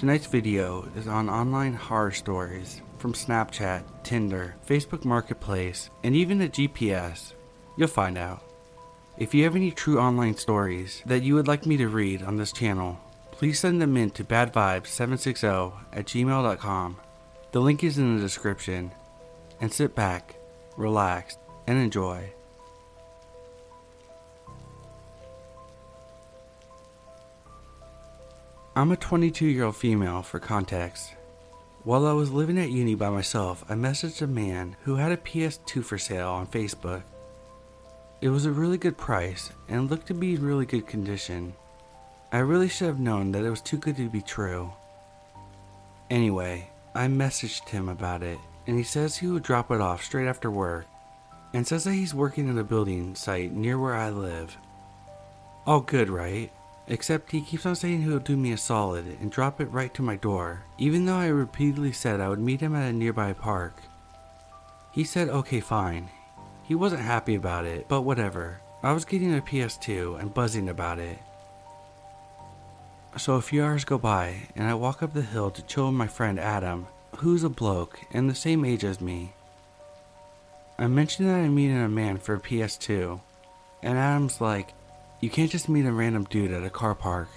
Tonight's video is on online horror stories from Snapchat, Tinder, Facebook Marketplace, and even the GPS. You'll find out. If you have any true online stories that you would like me to read on this channel, please send them in to badvibes760@gmail.com. The link is in the description. And sit back, relax, and enjoy. I'm a 22-year-old female for context. While I was living at uni by myself, I messaged a man who had a PS2 for sale on Facebook. It was a really good price and looked to be in really good condition. I really should have known that it was too good to be true. Anyway, I messaged him about it and he says he would drop it off straight after work and says that he's working at a building site near where I live. All good, right? Except he keeps on saying he'll do me a solid and drop it right to my door, even though I repeatedly said I would meet him at a nearby park. He said okay fine. He wasn't happy about it, but whatever. I was getting a PS2 and buzzing about it. So a few hours go by and I walk up the hill to chill with my friend Adam, who's a bloke and the same age as me. I mentioned that I'm meeting a man for a PS2 and Adam's like, "You can't just meet a random dude at a car park."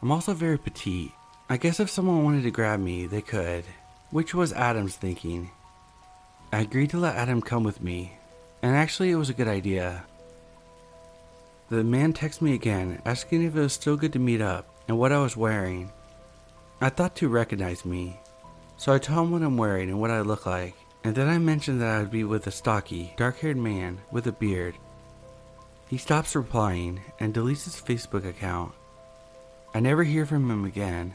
I'm also very petite. I guess if someone wanted to grab me, they could, which was Adam's thinking. I agreed to let Adam come with me, and actually it was a good idea. The man texted me again, asking if it was still good to meet up and what I was wearing. I thought he recognized me, so I told him what I'm wearing and what I look like, and then I mentioned that I would be with a stocky, dark-haired man with a beard. He stops replying and deletes his Facebook account. I never hear from him again.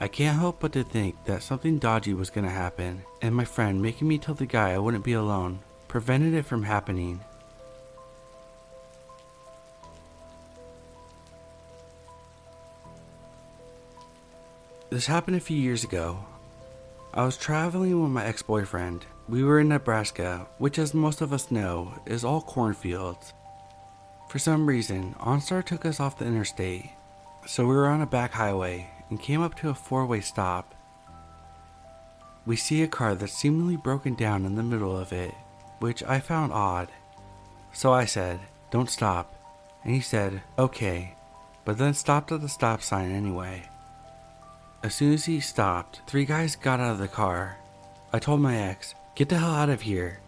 I can't help but to think that something dodgy was going to happen, and my friend making me tell the guy I wouldn't be alone prevented it from happening. This happened a few years ago. I was traveling with my ex-boyfriend. We were in Nebraska, which as most of us know, is all cornfields. For some reason, OnStar took us off the interstate, so we were on a back highway and came up to a four-way stop. We see a car that's seemingly broken down in the middle of it, which I found odd. So I said, "Don't stop," and he said, "Okay," but then stopped at the stop sign anyway. As soon as he stopped, three guys got out of the car. I told my ex, "Get the hell out of here."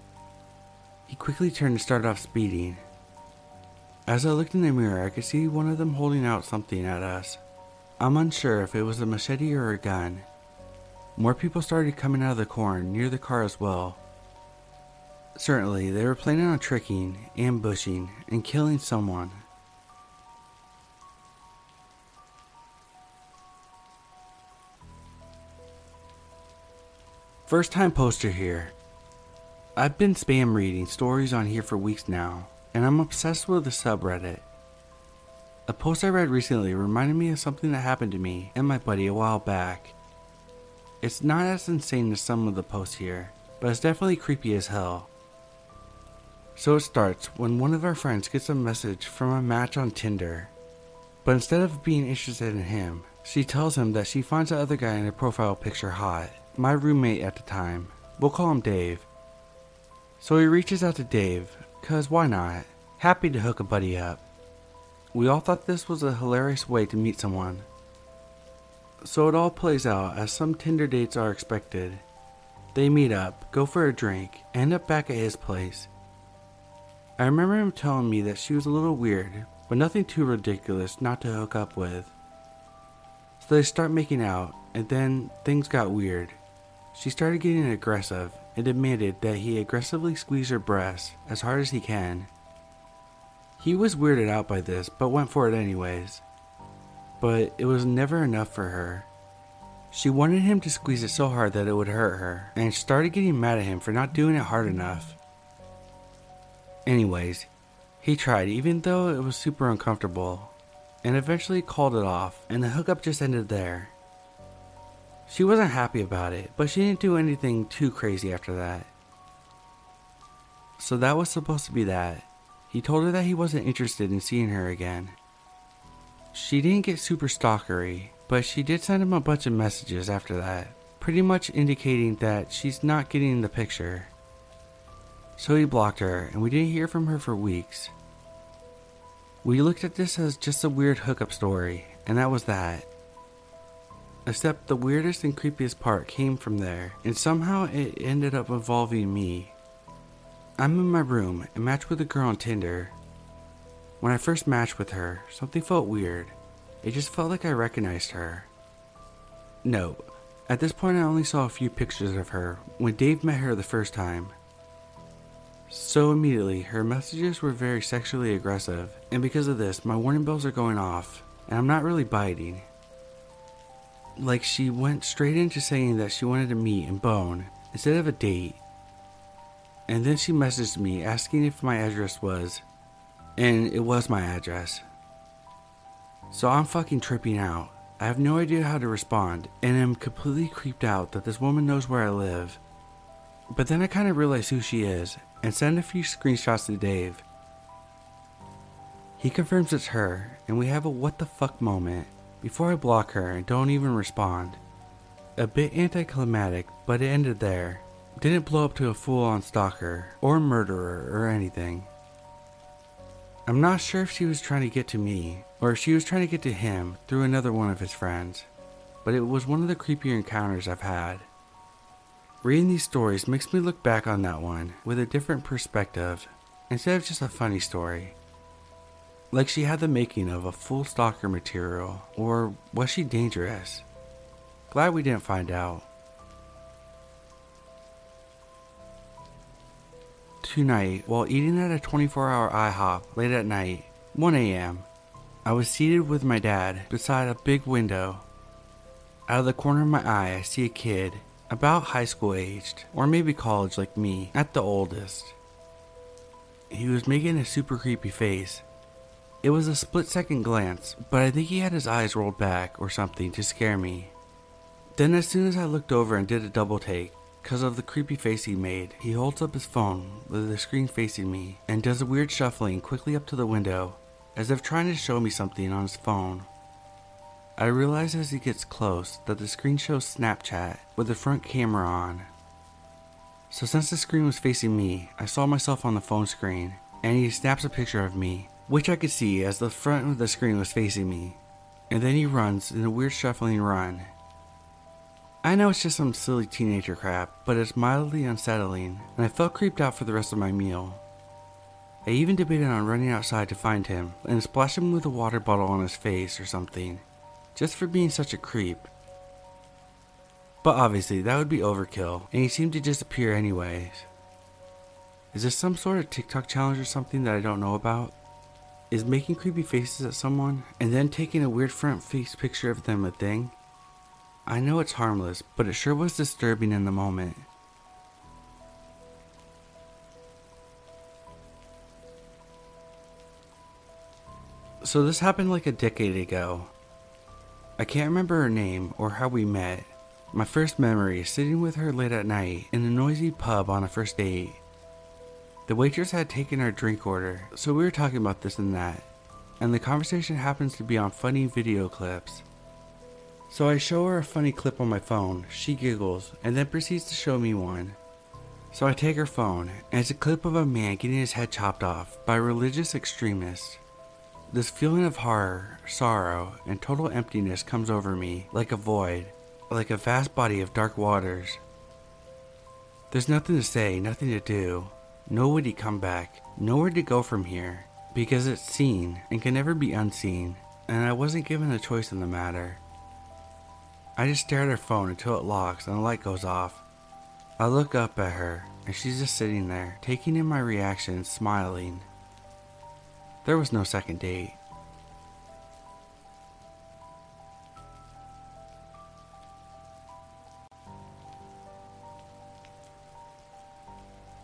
He quickly turned and started off speeding. As I looked in the mirror, I could see one of them holding out something at us. I'm unsure if it was a machete or a gun. More people started coming out of the corn near the car as well. Certainly, they were planning on tricking, ambushing, and killing someone. First time poster here. I've been spam reading stories on here for weeks now, and I'm obsessed with the subreddit. A post I read recently reminded me of something that happened to me and my buddy a while back. It's not as insane as some of the posts here, but it's definitely creepy as hell. So it starts when one of our friends gets a message from a match on Tinder, but instead of being interested in him, she tells him that she finds the other guy in her profile picture hot. My roommate at the time, we'll call him Dave. So he reaches out to Dave, cause why not? Happy to hook a buddy up. We all thought this was a hilarious way to meet someone. So it all plays out as some Tinder dates are expected. They meet up, go for a drink, end up back at his place. I remember him telling me that she was a little weird, but nothing too ridiculous not to hook up with. So they start making out, and then things got weird. She started getting aggressive and demanded that he aggressively squeeze her breasts as hard as he can. He was weirded out by this but went for it anyways. But it was never enough for her. She wanted him to squeeze it so hard that it would hurt her and started getting mad at him for not doing it hard enough. Anyways, he tried even though it was super uncomfortable and eventually called it off and the hookup just ended there. She wasn't happy about it, but she didn't do anything too crazy after that. So that was supposed to be that. He told her that he wasn't interested in seeing her again. She didn't get super stalkery, but she did send him a bunch of messages after that, pretty much indicating that she's not getting the picture. So he blocked her, and we didn't hear from her for weeks. We looked at this as just a weird hookup story, and that was that. Except the weirdest and creepiest part came from there, and somehow it ended up involving me. I'm in my room and matched with a girl on Tinder. When I first matched with her, something felt weird. It just felt like I recognized her. No, at this point I only saw a few pictures of her when Dave met her the first time. So immediately, her messages were very sexually aggressive, and because of this, my warning bells are going off, and I'm not really biting. Like, she went straight into saying that she wanted to meet and bone, instead of a date. And then she messaged me asking if my address was, and it was my address. So I'm fucking tripping out. I have no idea how to respond, and I'm completely creeped out that this woman knows where I live. But then I kind of realized who she is, and send a few screenshots to Dave. He confirms it's her, and we have a what the fuck moment before I block her and don't even respond. A bit anticlimactic, but it ended there. Didn't blow up to a full-on stalker or murderer or anything. I'm not sure if she was trying to get to me or if she was trying to get to him through another one of his friends, but it was one of the creepier encounters I've had. Reading these stories makes me look back on that one with a different perspective, instead of just a funny story. Like, she had the making of a full stalker material, or was she dangerous? Glad we didn't find out. Tonight, while eating at a 24-hour IHOP late at night, 1 a.m., I was seated with my dad beside a big window. Out of the corner of my eye, I see a kid. About high school aged, or maybe college like me, at the oldest. He was making a super creepy face. It was a split second glance, but I think he had his eyes rolled back or something to scare me. Then as soon as I looked over and did a double take, because of the creepy face he made, he holds up his phone with the screen facing me and does a weird shuffling quickly up to the window, as if trying to show me something on his phone. I realize as he gets close that the screen shows Snapchat with the front camera on. So since the screen was facing me, I saw myself on the phone screen, and he snaps a picture of me, which I could see as the front of the screen was facing me, and then he runs in a weird shuffling run. I know it's just some silly teenager crap, but it's mildly unsettling, and I felt creeped out for the rest of my meal. I even debated on running outside to find him and splash him with a water bottle on his face or something, just for being such a creep. But obviously that would be overkill, and he seemed to disappear anyways. Is this some sort of TikTok challenge or something that I don't know about? Is making creepy faces at someone and then taking a weird front face picture of them a thing? I know it's harmless, but it sure was disturbing in the moment. So this happened like a decade ago. I can't remember her name or how we met. My first memory is sitting with her late at night in a noisy pub on a first date. The waitress had taken our drink order, so we were talking about this and that, and the conversation happens to be on funny video clips. So I show her a funny clip on my phone, she giggles, and then proceeds to show me one. So I take her phone, and it's a clip of a man getting his head chopped off by religious extremists. This feeling of horror, sorrow, and total emptiness comes over me like a void, like a vast body of dark waters. There's nothing to say, nothing to do, nowhere to come back, nowhere to go from here, because it's seen and can never be unseen, and I wasn't given a choice in the matter. I just stare at her phone until it locks and the light goes off. I look up at her, and she's just sitting there, taking in my reaction and smiling. There was no second date.